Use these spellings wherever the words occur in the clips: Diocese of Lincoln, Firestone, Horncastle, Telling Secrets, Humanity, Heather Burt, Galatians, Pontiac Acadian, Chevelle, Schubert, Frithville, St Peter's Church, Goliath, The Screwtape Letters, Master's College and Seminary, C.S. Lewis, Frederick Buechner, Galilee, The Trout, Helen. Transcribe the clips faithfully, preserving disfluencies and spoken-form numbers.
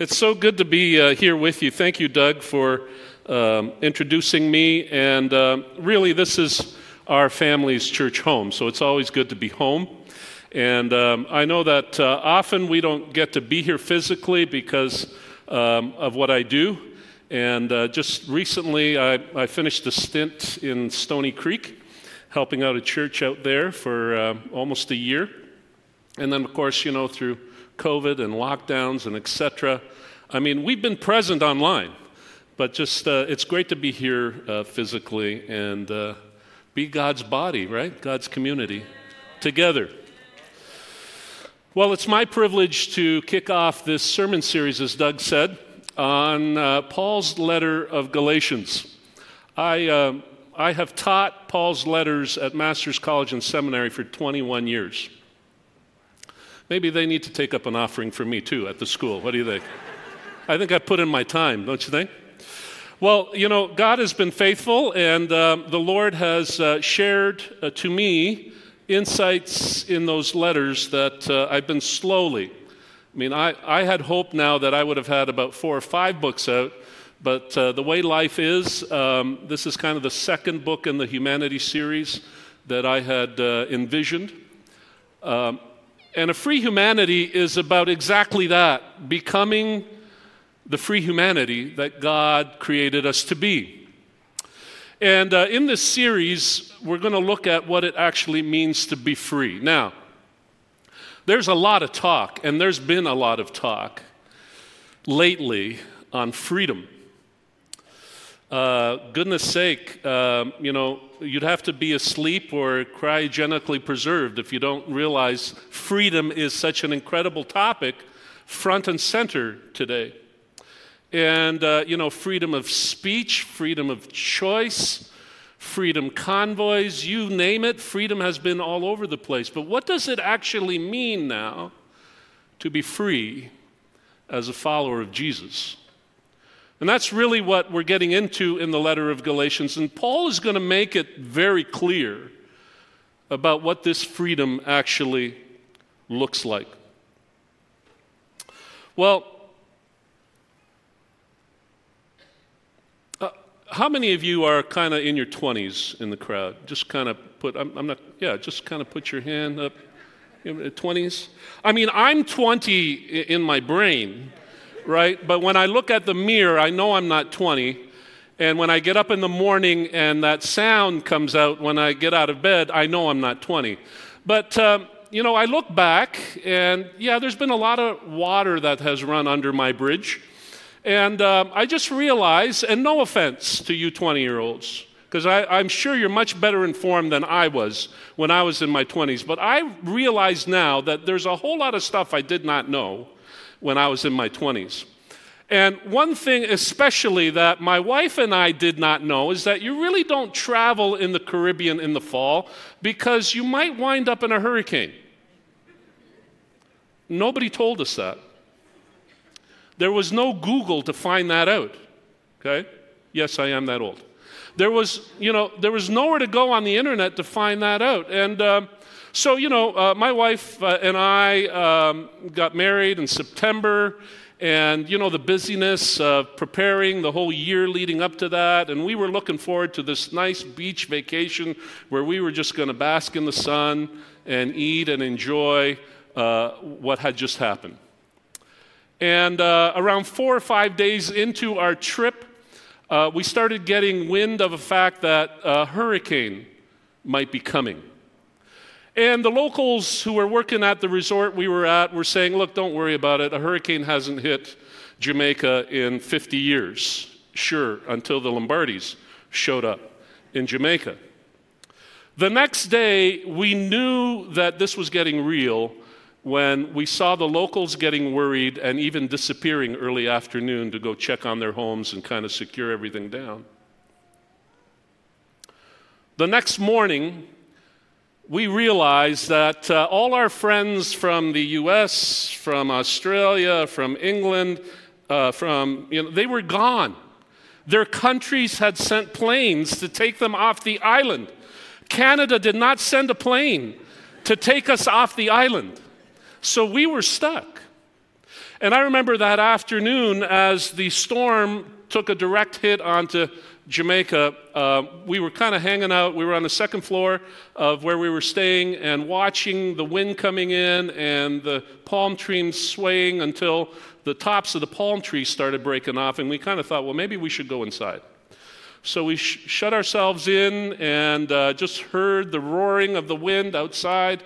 It's so good to be uh, here with you. Thank you, Doug, for um, introducing me. And uh, really, this is our family's church home, so it's always good to be home. And um, I know that uh, often we don't get to be here physically because um, of what I do. And uh, just recently, I, I finished a stint in Stony Creek, helping out a church out there for uh, almost a year. And then, of course, you know, through COVID and lockdowns and et cetera. I mean, we've been present online, but just uh, it's great to be here uh, physically and uh, be God's body, right? God's community together. Well, it's my privilege to kick off this sermon series, as Doug said, on uh, Paul's letter of Galatians. I uh, I have taught Paul's letters at Master's College and Seminary for twenty-one years. Maybe they need to take up an offering for me, too, at the school. What do you think? I think I put in my time, don't you think? Well, you know, God has been faithful, and uh, the Lord has uh, shared uh, to me insights in those letters that uh, I've been slowly. I mean, I, I had hoped now that I would have had about four or five books out, but uh, the way life is, um, this is kind of the second book in the Humanity series that I had uh, envisioned. Um And a free humanity is about exactly that, becoming the free humanity that God created us to be. And uh, in this series, we're going to look at what it actually means to be free. Now, there's a lot of talk, and there's been a lot of talk lately on freedom. Uh, goodness sake, uh, you know, you'd have to be asleep or cryogenically preserved if you don't realize freedom is such an incredible topic front and center today. And, uh, you know, freedom of speech, freedom of choice, freedom convoys, you name it, freedom has been all over the place. But what does it actually mean now to be free as a follower of Jesus? And that's really what we're getting into in the letter of Galatians. And Paul is going to make it very clear about what this freedom actually looks like. Well, uh, how many of you are kind of in your twenties in the crowd? Just kind of put, I'm, I'm not, yeah, just kind of put your hand up, twenties? I mean, I'm twenty in my brain, right? But when I look at the mirror, I know I'm not twenty. And when I get up in the morning and that sound comes out when I get out of bed, I know I'm not twenty. But, um, you know, I look back and, yeah, there's been a lot of water that has run under my bridge. And um, I just realize, and no offense to you twenty-year-olds, because I'm sure you're much better informed than I was when I was in my twenties. But I realize now that there's a whole lot of stuff I did not know when I was in my twenties. And one thing especially that my wife and I did not know is that you really don't travel in the Caribbean in the fall because you might wind up in a hurricane. Nobody told us that. There was no Google to find that out, okay? Yes, I am that old. There was, you know, there was nowhere to go on the internet to find that out. And um, So, you know, uh, my wife uh, and I um, got married in September, and, you know, the busyness of preparing the whole year leading up to that, and we were looking forward to this nice beach vacation where we were just going to bask in the sun and eat and enjoy uh, what had just happened. And uh, around four or five days into our trip, uh, we started getting wind of a fact that a hurricane might be coming. And the locals who were working at the resort we were at were saying, look, don't worry about it. A hurricane hasn't hit Jamaica in fifty years. Sure, until the Lombardis showed up in Jamaica. The next day, we knew that this was getting real when we saw the locals getting worried and even disappearing early afternoon to go check on their homes and kind of secure everything down. The next morning, we realized that uh, all our friends from the U S, from Australia, from England, uh, from, you know, they were gone. Their countries had sent planes to take them off the island. Canada did not send a plane to take us off the island. So we were stuck. And I remember that afternoon as the storm took a direct hit onto Jamaica, uh, we were kind of hanging out. We were on the second floor of where we were staying and watching the wind coming in and the palm trees swaying until the tops of the palm trees started breaking off, and we kind of thought, well, maybe we should go inside. So we sh- shut ourselves in and uh, just heard the roaring of the wind outside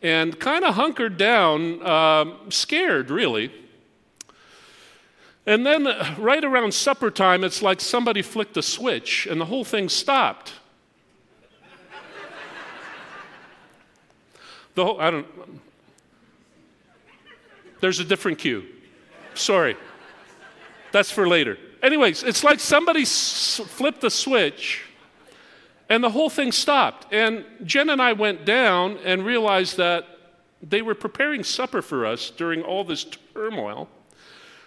and kind of hunkered down, uh, scared, really. And then uh, right around supper time, it's like somebody flicked a switch and the whole thing stopped. The whole, I don't, there's a different cue. Sorry, that's for later. Anyways, it's like somebody s- flipped the switch and the whole thing stopped. And Jen and I went down and realized that they were preparing supper for us during all this turmoil.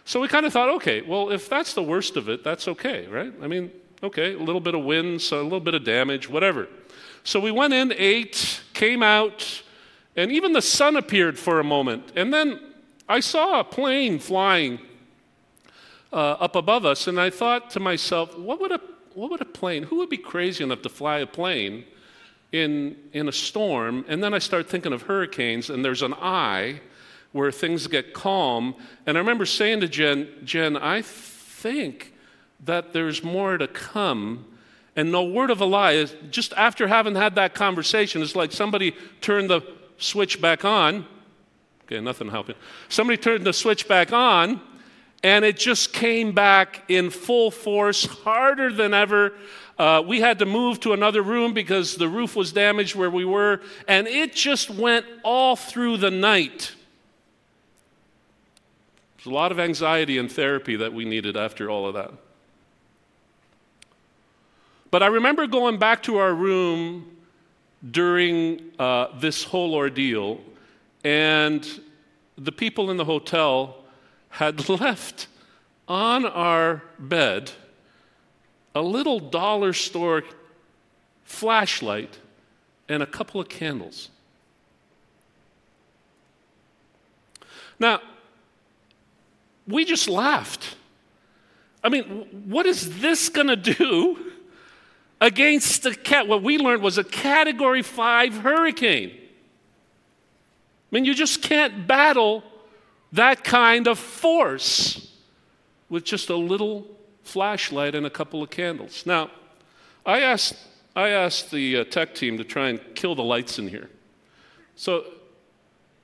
So we kind of thought, okay, well, if that's the worst of it, that's okay, right? I mean, okay, a little bit of wind, so a little bit of damage, whatever. So we went in, ate, came out, and even the sun appeared for a moment. And then I saw a plane flying Uh, up above us, and I thought to myself, what would a what would a plane? Who would be crazy enough to fly a plane in in a storm? And then I start thinking of hurricanes, and there's an eye where things get calm. And I remember saying to Jen, Jen, I think that there's more to come. And no word of a lie. Just after having had that conversation, it's like somebody turned the switch back on. Okay, nothing happened. Somebody turned the switch back on. And it just came back in full force, harder than ever. Uh, we had to move to another room because the roof was damaged where we were. And it just went all through the night. There's a lot of anxiety and therapy that we needed after all of that. But I remember going back to our room during uh, this whole ordeal. And the people in the hotel had left on our bed a little dollar store flashlight and a couple of candles. Now, we just laughed. I mean, what is this going to do against the cat? What we learned was a Category five hurricane. I mean, you just can't battle that kind of force with just a little flashlight and a couple of candles. Now, I asked I asked the uh, tech team to try and kill the lights in here. So,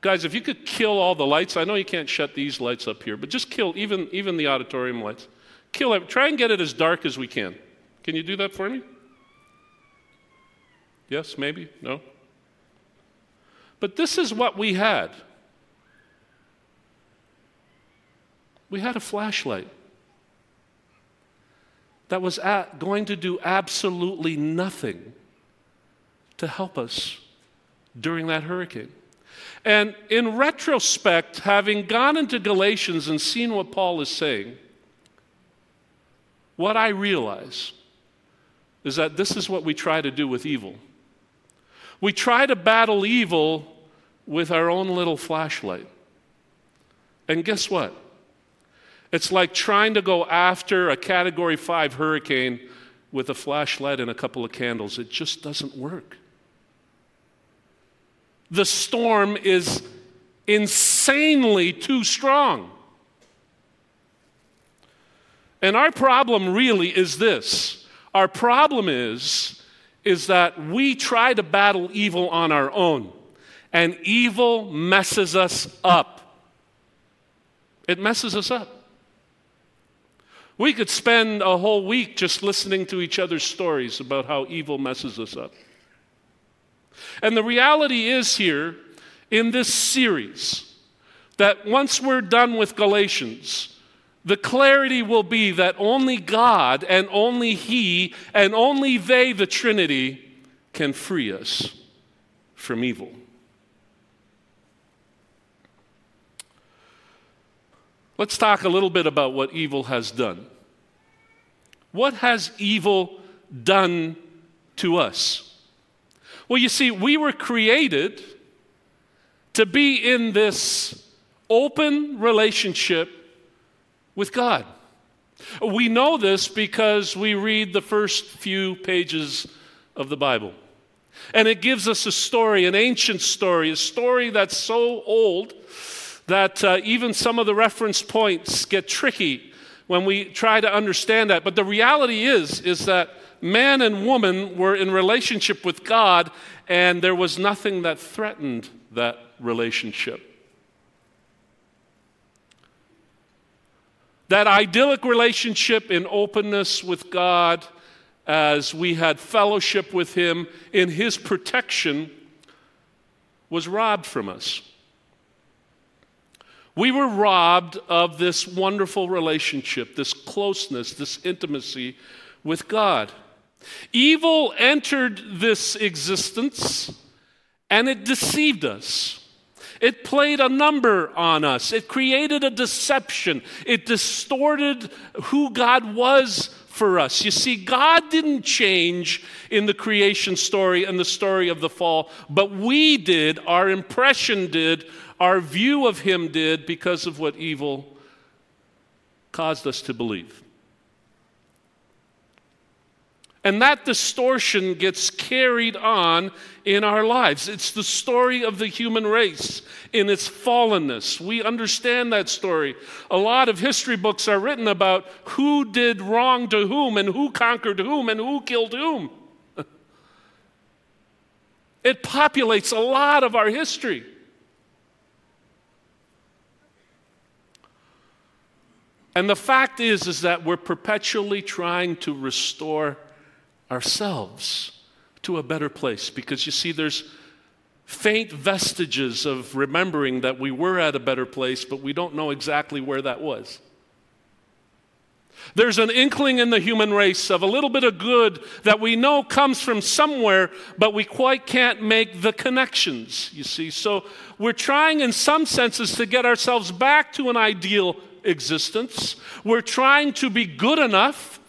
guys, if you could kill all the lights, I know you can't shut these lights up here, but just kill even even the auditorium lights. Kill it. Try and get it as dark as we can. Can you do that for me? Yes, maybe, no? But this is what we had. We had a flashlight that was at, going to do absolutely nothing to help us during that hurricane. And in retrospect, having gone into Galatians and seen what Paul is saying, what I realize is that this is what we try to do with evil. We try to battle evil with our own little flashlight. And guess what? It's like trying to go after a Category five hurricane with a flashlight and a couple of candles. It just doesn't work. The storm is insanely too strong. And our problem really is this. Our problem is, is that we try to battle evil on our own, and evil messes us up. It messes us up. We could spend a whole week just listening to each other's stories about how evil messes us up. And the reality is here in this series that once we're done with Galatians, the clarity will be that only God and only He and only they, the Trinity, can free us from evil. Let's talk a little bit about what evil has done. What has evil done to us? Well, you see, we were created to be in this open relationship with God. We know this because we read the first few pages of the Bible. And it gives us a story, an ancient story, a story that's so old that uh, even some of the reference points get tricky when we try to understand that. But the reality is, is that man and woman were in relationship with God, and there was nothing that threatened that relationship. That idyllic relationship in openness with God, as we had fellowship with him in his protection, was robbed from us. We were robbed of this wonderful relationship, this closeness, this intimacy with God. Evil entered this existence and it deceived us. It played a number on us. It created a deception. It distorted who God was for us. You see, God didn't change in the creation story and the story of the fall, but we did, our impression did, our view of him did, because of what evil caused us to believe. And that distortion gets carried on in our lives. It's the story of the human race in its fallenness. We understand that story. A lot of history books are written about who did wrong to whom and who conquered whom and who killed whom. It populates a lot of our history. And the fact is, is that we're perpetually trying to restore ourselves to a better place, because you see, there's faint vestiges of remembering that we were at a better place, but we don't know exactly where that was. There's an inkling in the human race of a little bit of good that we know comes from somewhere, but we quite can't make the connections, you see. So we're trying in some senses to get ourselves back to an ideal existence. We're trying to be good enough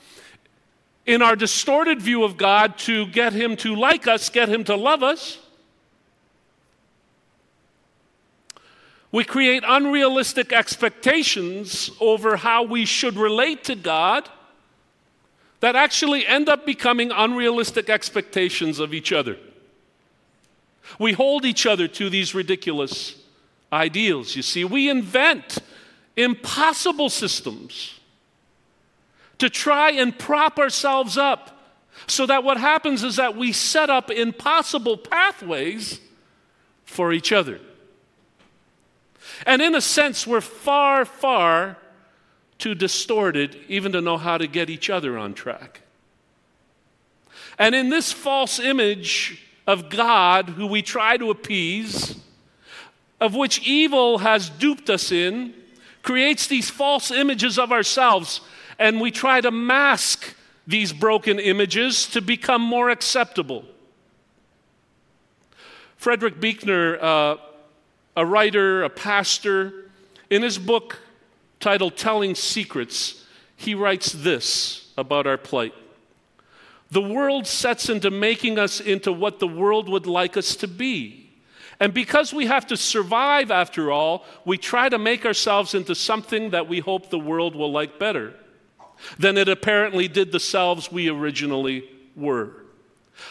in our distorted view of God to get him to like us, get him to love us. We create unrealistic expectations over how we should relate to God that actually end up becoming unrealistic expectations of each other. We hold each other to these ridiculous ideals, you see. We invent impossible systems to try and prop ourselves up, so that what happens is that we set up impossible pathways for each other. And in a sense, we're far, far too distorted even to know how to get each other on track. And in this false image of God who we try to appease, of which evil has duped us in, creates these false images of ourselves. And we try to mask these broken images to become more acceptable. Frederick Buechner, uh, a writer, a pastor, in his book titled Telling Secrets, he writes this about our plight. The world sets into making us into what the world would like us to be. And because we have to survive, after all, we try to make ourselves into something that we hope the world will like better than it apparently did the selves we originally were.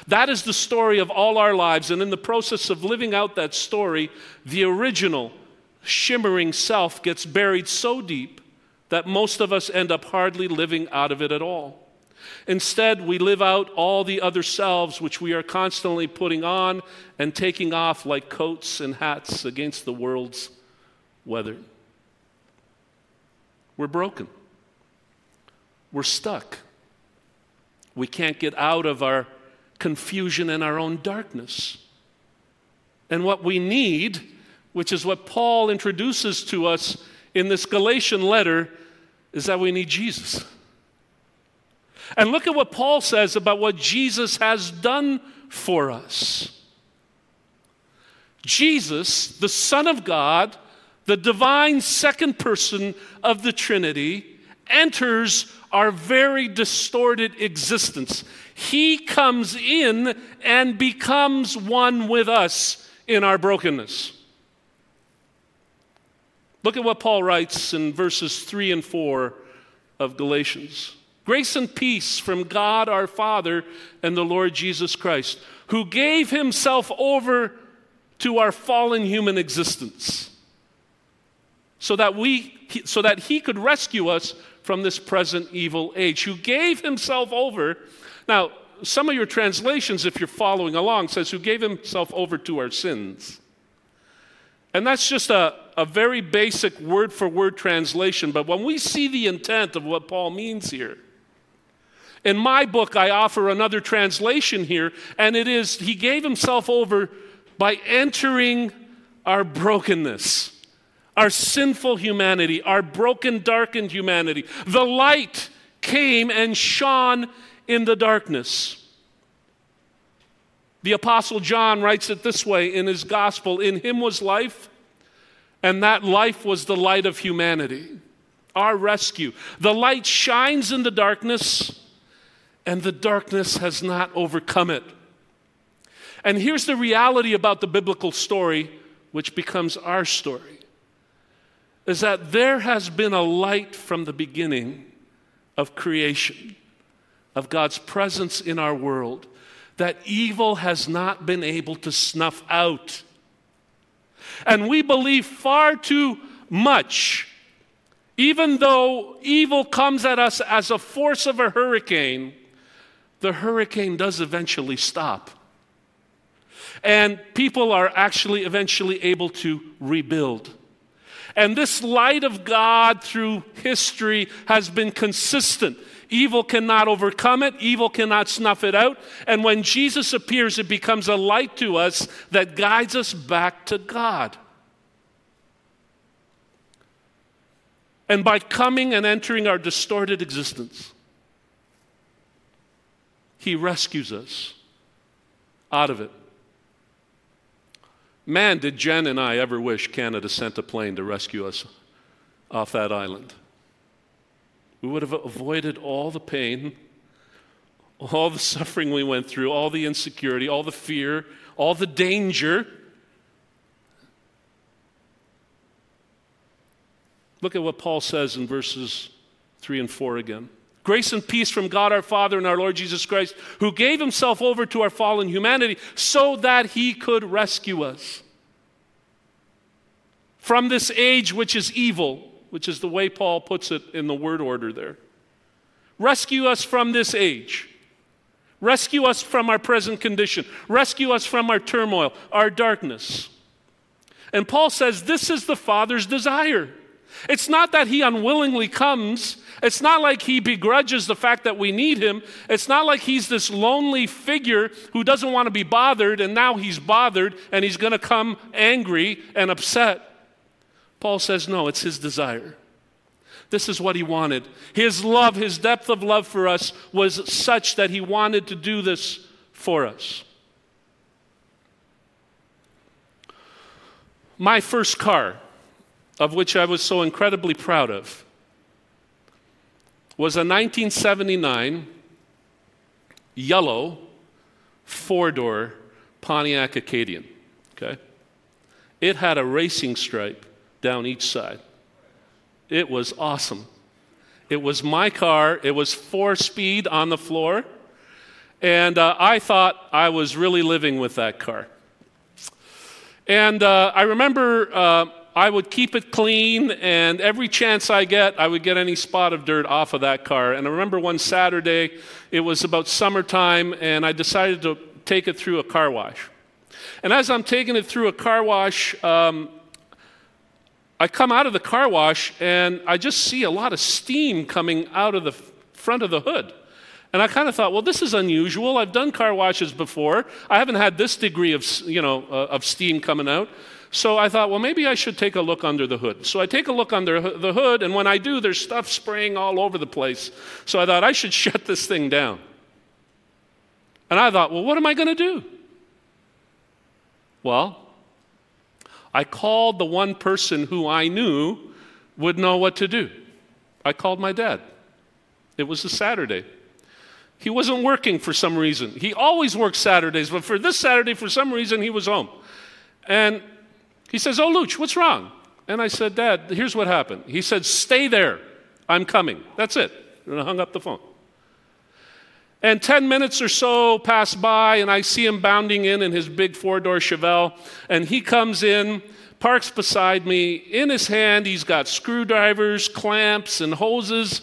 That is the story of all our lives, and in the process of living out that story, the original shimmering self gets buried so deep that most of us end up hardly living out of it at all. Instead, we live out all the other selves which we are constantly putting on and taking off like coats and hats against the world's weather. We're broken. We're stuck. We can't get out of our confusion and our own darkness. And what we need, which is what Paul introduces to us in this Galatian letter, is that we need Jesus. And look at what Paul says about what Jesus has done for us. Jesus, the Son of God, the divine second person of the Trinity, enters our very distorted existence. He comes in and becomes one with us in our brokenness. Look at what Paul writes in verses three and four of Galatians. Grace and peace from God our Father and the Lord Jesus Christ, who gave himself over to our fallen human existence, so that we, so that he could rescue us from this present evil age, who gave himself over. Now, some of your translations, if you're following along, says who gave himself over to our sins. And that's just a, a very basic word-for-word translation. But when we see the intent of what Paul means here, in my book, I offer another translation here, and it is he gave himself over by entering our brokenness, our sinful humanity, our broken, darkened humanity. The light came and shone in the darkness. The Apostle John writes it this way in his gospel: in him was life, and that life was the light of humanity, our rescue. The light shines in the darkness, and the darkness has not overcome it. And here's the reality about the biblical story, which becomes our story, is that there has been a light from the beginning of creation, of God's presence in our world, that evil has not been able to snuff out. And we believe far too much, even though evil comes at us as a force of a hurricane, the hurricane does eventually stop. And people are actually eventually able to rebuild. And this light of God through history has been consistent. Evil cannot overcome it. Evil cannot snuff it out. And when Jesus appears, it becomes a light to us that guides us back to God. And by coming and entering our distorted existence, he rescues us out of it. Man, did Jen and I ever wish Canada sent a plane to rescue us off that island. We would have avoided all the pain, all the suffering we went through, all the insecurity, all the fear, all the danger. Look at what Paul says in verses three and four again. Grace and peace from God our Father and our Lord Jesus Christ, who gave himself over to our fallen humanity so that he could rescue us from this age which is evil, which is the way Paul puts it in the word order there. Rescue us from this age. Rescue us from our present condition. Rescue us from our turmoil, our darkness. And Paul says this is the Father's desire. It's not that he unwillingly comes. It's not like he begrudges the fact that we need him. It's not like he's this lonely figure who doesn't want to be bothered, and now he's bothered, and he's going to come angry and upset. Paul says, no, it's his desire. This is what he wanted. His love, his depth of love for us was such that he wanted to do this for us. My first car, of which I was so incredibly proud of, was a nineteen seventy-nine yellow four-door Pontiac Acadian, okay? It had a racing stripe down each side. It was awesome. It was my car. It was four-speed on the floor, and uh, I thought I was really living with that car. And uh, I remember... Uh, I would keep it clean, and every chance I get, I would get any spot of dirt off of that car. And I remember one Saturday, it was about summertime, and I decided to take it through a car wash. And as I'm taking it through a car wash, um, I come out of the car wash, and I just see a lot of steam coming out of the front of the hood. And I kind of thought, well, this is unusual. I've done car washes before. I haven't had this degree of, you know, uh, of steam coming out. So I thought, well, maybe I should take a look under the hood. So I take a look under the hood, and when I do, there's stuff spraying all over the place. So I thought, I should shut this thing down. And I thought, well, what am I going to do? Well, I called the one person who I knew would know what to do. I called my dad. It was a Saturday. He wasn't working for some reason. He always works Saturdays, but for this Saturday, for some reason, he was home. And he says, oh, Luch, what's wrong? And I said, Dad, here's what happened. He said, stay there. I'm coming. That's it. And I hung up the phone. And ten minutes or so pass by, and I see him bounding in in his big four-door Chevelle. And he comes in, parks beside me. In his hand, he's got screwdrivers, clamps, and hoses.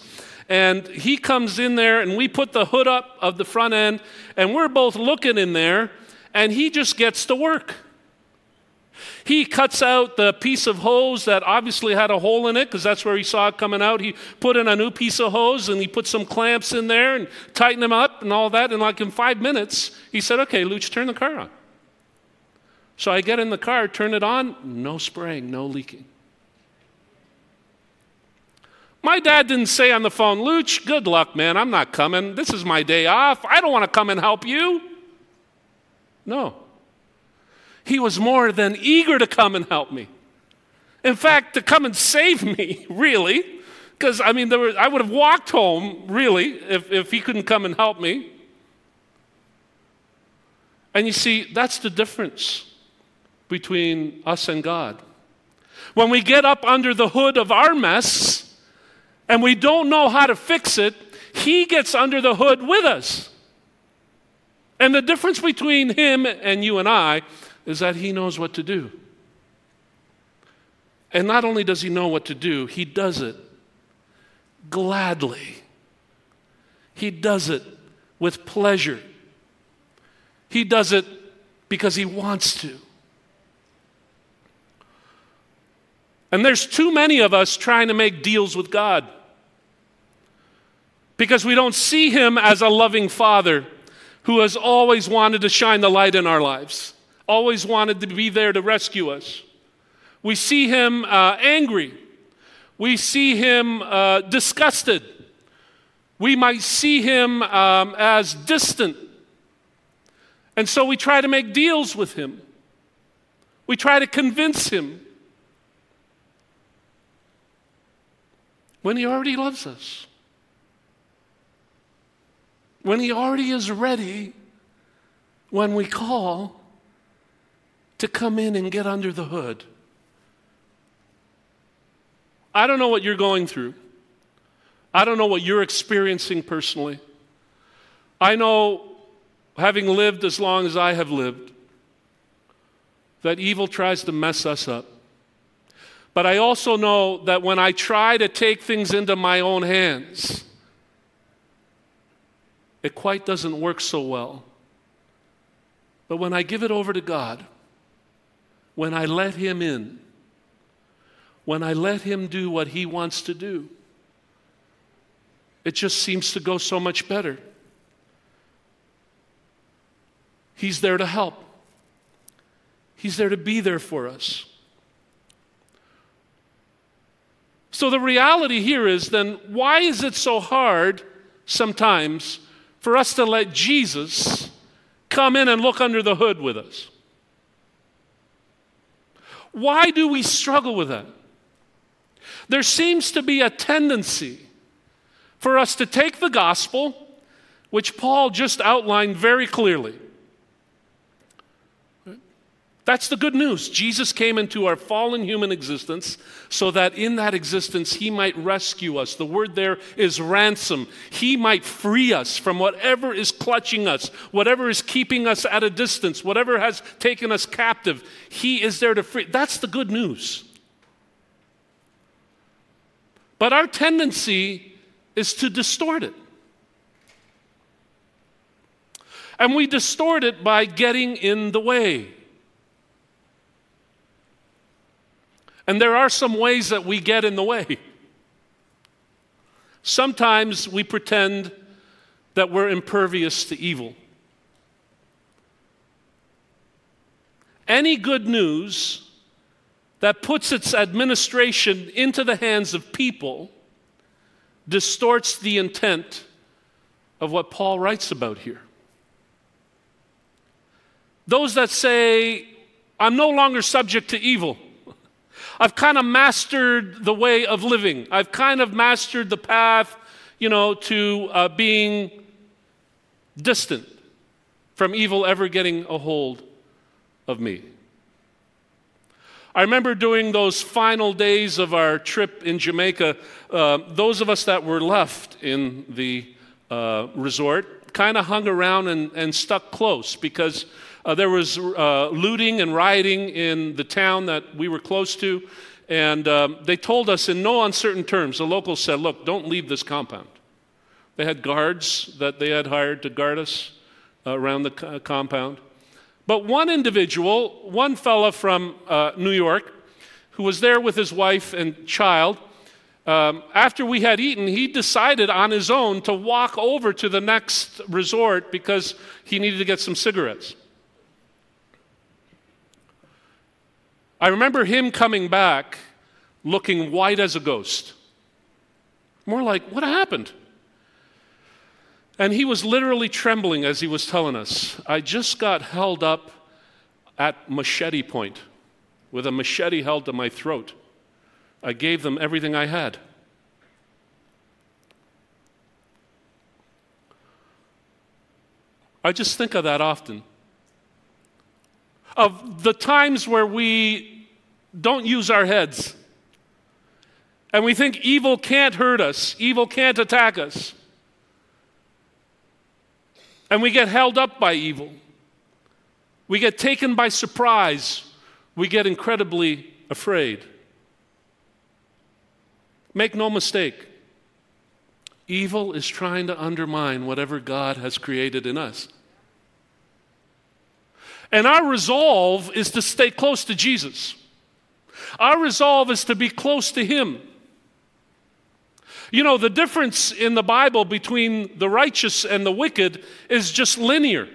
And he comes in there, and we put the hood up of the front end, and we're both looking in there, and he just gets to work. He cuts out the piece of hose that obviously had a hole in it because that's where he saw it coming out. He put in a new piece of hose, and he put some clamps in there and tightened them up and all that. And like in five minutes, he said, okay, Luch, turn the car on. So I get in the car, turn it on, no spraying, no leaking. My dad didn't say on the phone, Luch, good luck, man, I'm not coming. This is my day off. I don't want to come and help you. No. He was more than eager to come and help me. In fact, to come and save me, really. Because, I mean, there were, I would have walked home, really, if, if he couldn't come and help me. And you see, that's the difference between us and God. When we get up under the hood of our mess and we don't know how to fix it, he gets under the hood with us. And the difference between him and you and I is that he knows what to do. And not only does he know what to do, he does it gladly. He does it with pleasure. He does it because he wants to. And there's too many of us trying to make deals with God because we don't see him as a loving father who has always wanted to shine the light in our lives. Always wanted to be there to rescue us. We see him uh, angry. We see him uh, disgusted. We might see him um, as distant. And so we try to make deals with him. We try to convince him when he already loves us. When he already is ready, when we call, to come in and get under the hood. I don't know what you're going through. I don't know what you're experiencing personally. I know, having lived as long as I have lived, that evil tries to mess us up. But I also know that when I try to take things into my own hands, it quite doesn't work so well. But when I give it over to God, when I let him in, when I let him do what he wants to do, it just seems to go so much better. He's there to help. He's there to be there for us. So the reality here is then, why is it so hard sometimes for us to let Jesus come in and look under the hood with us? Why do we struggle with that? There seems to be a tendency for us to take the gospel, which Paul just outlined very clearly. That's the good news. Jesus came into our fallen human existence so that in that existence he might rescue us. The word there is ransom. He might free us from whatever is clutching us, whatever is keeping us at a distance, whatever has taken us captive. He is there to free. That's the good news. But our tendency is to distort it. And we distort it by getting in the way. And there are some ways that we get in the way. Sometimes we pretend that we're impervious to evil. Any good news that puts its administration into the hands of people distorts the intent of what Paul writes about here. Those that say, I'm no longer subject to evil. I've kind of mastered the way of living. I've kind of mastered the path, you know, to uh, being distant from evil ever getting a hold of me. I remember during those final days of our trip in Jamaica, uh, those of us that were left in the uh, resort kind of hung around and, and stuck close because uh, there was uh, looting and rioting in the town that we were close to. And um, they told us in no uncertain terms, the locals said, look, don't leave this compound. They had guards that they had hired to guard us uh, around the co- compound. But one individual, one fella from uh, New York, who was there with his wife and child, um, after we had eaten, he decided on his own to walk over to the next resort because he needed to get some cigarettes. I remember him coming back looking white as a ghost. More like, what happened? And he was literally trembling as he was telling us, I just got held up at machete point, with a machete held to my throat. I gave them everything I had. I just think of that often. Of the times where we don't use our heads, and we think evil can't hurt us, evil can't attack us. And we get held up by evil. We get taken by surprise. We get incredibly afraid. Make no mistake, evil is trying to undermine whatever God has created in us. And our resolve is to stay close to Jesus. Our resolve is to be close to Him. You know, the difference in the Bible between the righteous and the wicked is just linear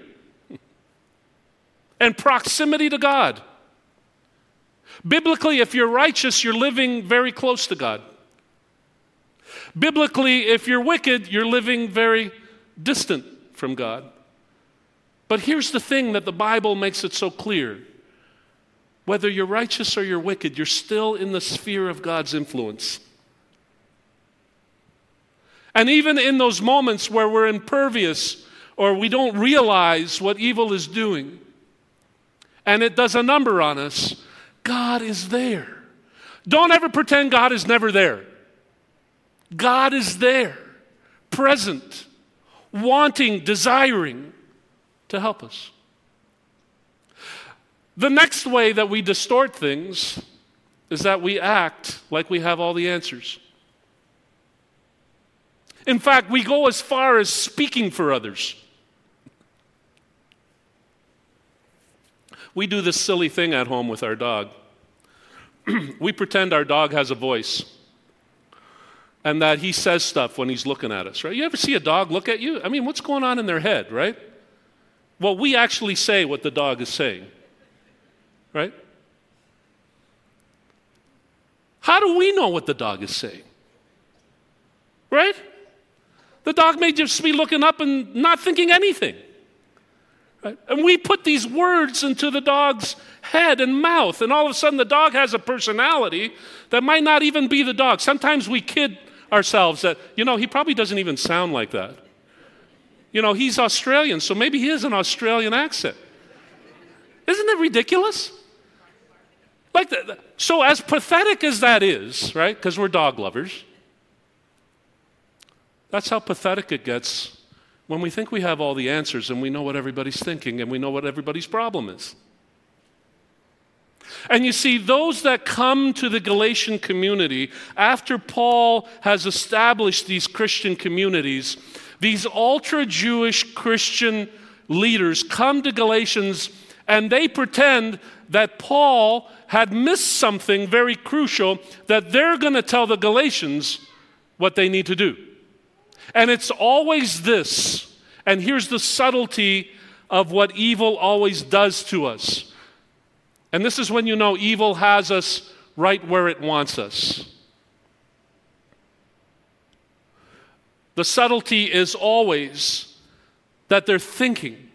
and proximity to God. Biblically, if you're righteous, you're living very close to God. Biblically, if you're wicked, you're living very distant from God. But here's the thing that the Bible makes it so clear. Whether you're righteous or you're wicked, you're still in the sphere of God's influence. And even in those moments where we're impervious or we don't realize what evil is doing and it does a number on us, God is there. Don't ever pretend God is never there. God is there, present, wanting, desiring to help us. The next way that we distort things is that we act like we have all the answers. In fact, we go as far as speaking for others. We do this silly thing at home with our dog. We pretend our dog has a voice and that he says stuff when he's looking at us, right? You ever see a dog look at you? I mean, what's going on in their head, right? Well, we actually say what the dog is saying, right? How do we know what the dog is saying? Right? The dog may just be looking up and not thinking anything. Right? And we put these words into the dog's head and mouth, and all of a sudden the dog has a personality that might not even be the dog. Sometimes we kid ourselves that, you know, he probably doesn't even sound like that. You know, he's Australian, so maybe he has an Australian accent. Isn't that ridiculous? Like, the, so as pathetic as that is, right, because we're dog lovers, that's how pathetic it gets when we think we have all the answers and we know what everybody's thinking and we know what everybody's problem is. And you see, those that come to the Galatian community, after Paul has established these Christian communities, these ultra-Jewish Christian leaders come to Galatians and they pretend that Paul had missed something very crucial, that they're going to tell the Galatians what they need to do. And it's always this, and here's the subtlety of what evil always does to us. And this is when you know evil has us right where it wants us. The subtlety is always that they're thinking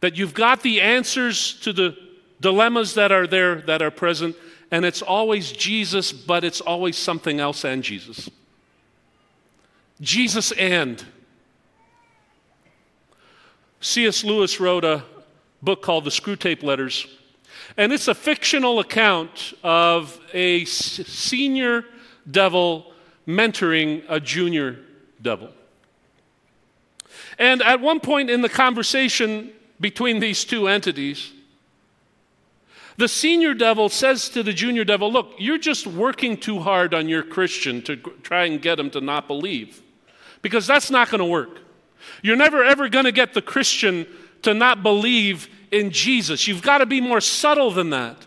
that you've got the answers to the dilemmas that are there, that are present, and it's always Jesus, but it's always something else and Jesus. Jesus and. C S Lewis wrote a book called The Screwtape Letters, And it's a fictional account of a senior devil mentoring a junior devil. And at one point in the conversation between these two entities, the senior devil says to the junior devil, look, you're just working too hard on your Christian to try and get him to not believe, because that's not going to work. You're never, ever going to get the Christian to not believe in Jesus. You've got to be more subtle than that.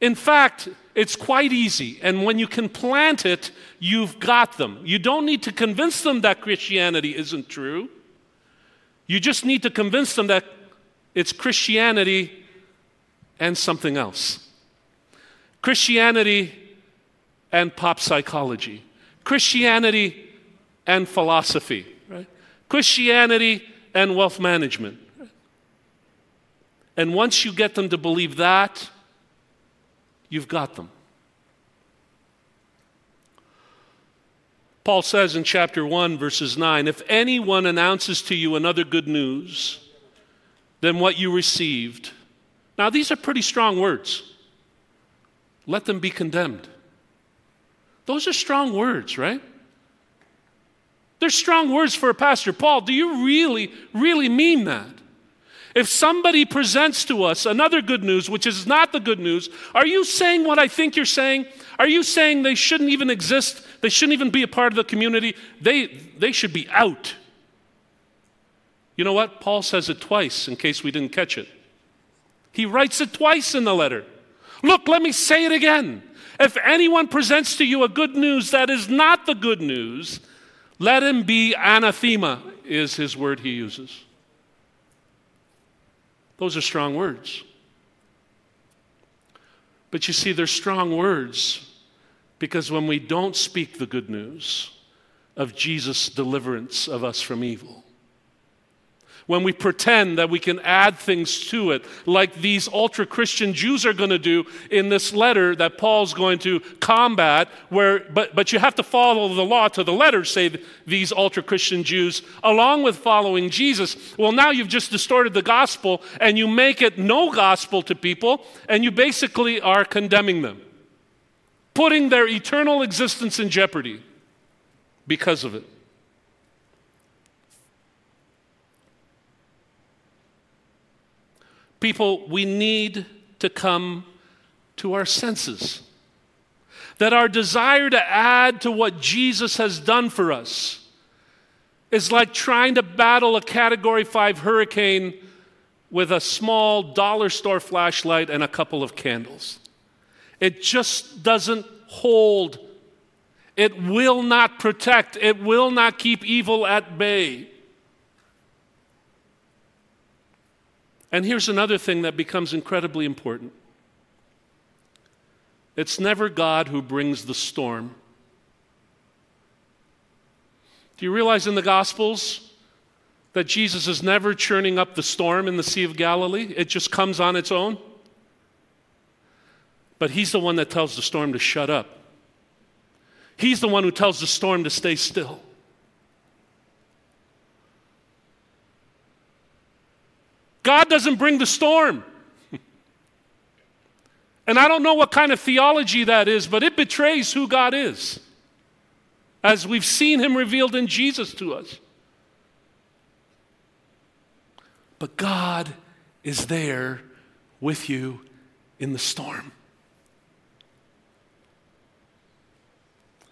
In fact, it's quite easy, and when you can plant it, you've got them. You don't need to convince them that Christianity isn't true. You just need to convince them that it's Christianity and something else. Christianity and pop psychology. Christianity and philosophy, right? Christianity and wealth management. And once you get them to believe that, you've got them. Paul says in chapter one, verses nine, if anyone announces to you another good news than what you received. Now, these are pretty strong words. Let them be condemned. Those are strong words, right? They're strong words for a pastor. Paul, do you really, really mean that? If somebody presents to us another good news, which is not the good news, are you saying what I think you're saying? Are you saying they shouldn't even exist? They shouldn't even be a part of the community? They, they should be out. You know what? Paul says it twice in case we didn't catch it. He writes it twice in the letter. Look, let me say it again. If anyone presents to you a good news that is not the good news, let him be anathema, is his word he uses. Those are strong words. But you see, they're strong words because when we don't speak the good news of Jesus' deliverance of us from evil, when we pretend that we can add things to it, like these ultra-Christian Jews are going to do in this letter that Paul's going to combat, where but, but you have to follow the law to the letter, say these ultra-Christian Jews, along with following Jesus. Well, now you've just distorted the gospel, and you make it no gospel to people, and you basically are condemning them, putting their eternal existence in jeopardy because of it. People, we need to come to our senses. That our desire to add to what Jesus has done for us is like trying to battle a Category five hurricane with a small dollar store flashlight and a couple of candles. It just doesn't hold. It will not protect. It will not keep evil at bay. And here's another thing that becomes incredibly important. It's never God who brings the storm. Do you realize in the Gospels that Jesus is never churning up the storm in the Sea of Galilee? It just comes on its own. But he's the one that tells the storm to shut up. He's the one who tells the storm to stay still. God doesn't bring the storm. And I don't know what kind of theology that is, but it betrays who God is, as we've seen him revealed in Jesus to us. But God is there with you in the storm.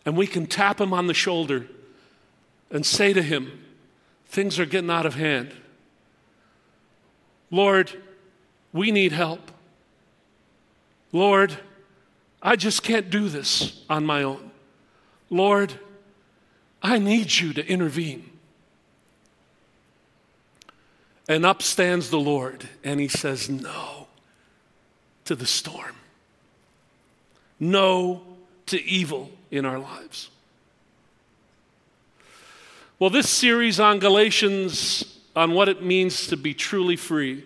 And we can tap him on the shoulder and say to him, things are getting out of hand. Lord, we need help. Lord, I just can't do this on my own. Lord, I need you to intervene. And up stands the Lord, and he says no to the storm. No to evil in our lives. Well, this series on Galatians, on what it means to be truly free,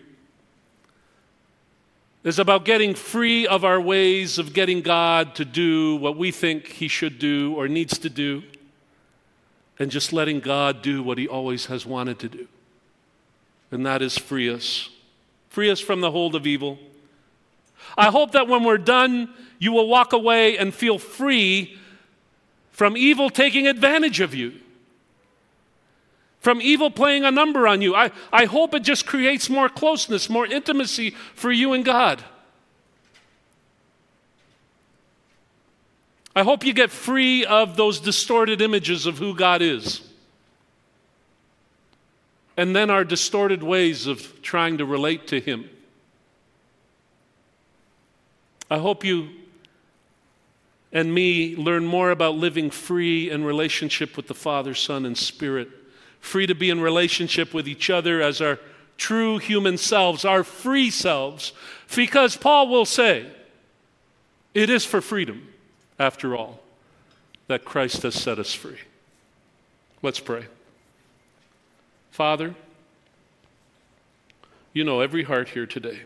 is about getting free of our ways of getting God to do what we think he should do or needs to do, and just letting God do what he always has wanted to do. And that is free us. Free us from the hold of evil I hope that when we're done, you will walk away and feel free from evil taking advantage of you, from evil playing a number on you. I, I hope it just creates more closeness, more intimacy for you and God. I hope you get free of those distorted images of who God is, and then our distorted ways of trying to relate to Him. I hope you and me learn more about living free in relationship with the Father, Son, and Spirit, free to be in relationship with each other as our true human selves, our free selves, because Paul will say, it is for freedom, after all, that Christ has set us free. Let's pray. Father, you know every heart here today.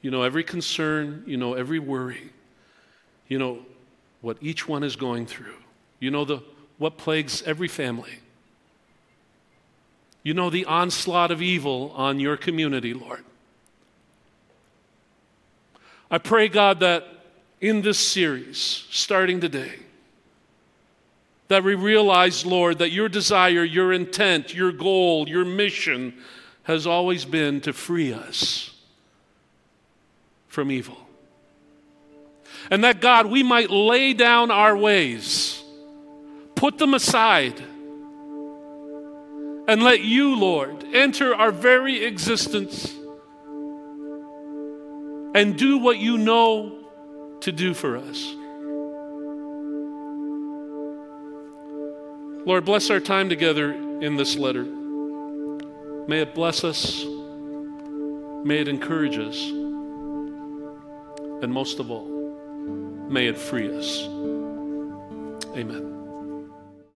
You know every concern, you know every worry. You know what each one is going through. You know the what plagues every family. You know the onslaught of evil on your community, Lord. I pray, God, that in this series, starting today, that we realize, Lord, that your desire, your intent, your goal, your mission has always been to free us from evil. And that, God, we might lay down our ways, put them aside, and let you, Lord, enter our very existence and do what you know to do for us. Lord, bless our time together in this letter. May it bless us. May it encourage us. And most of all, may it free us. Amen.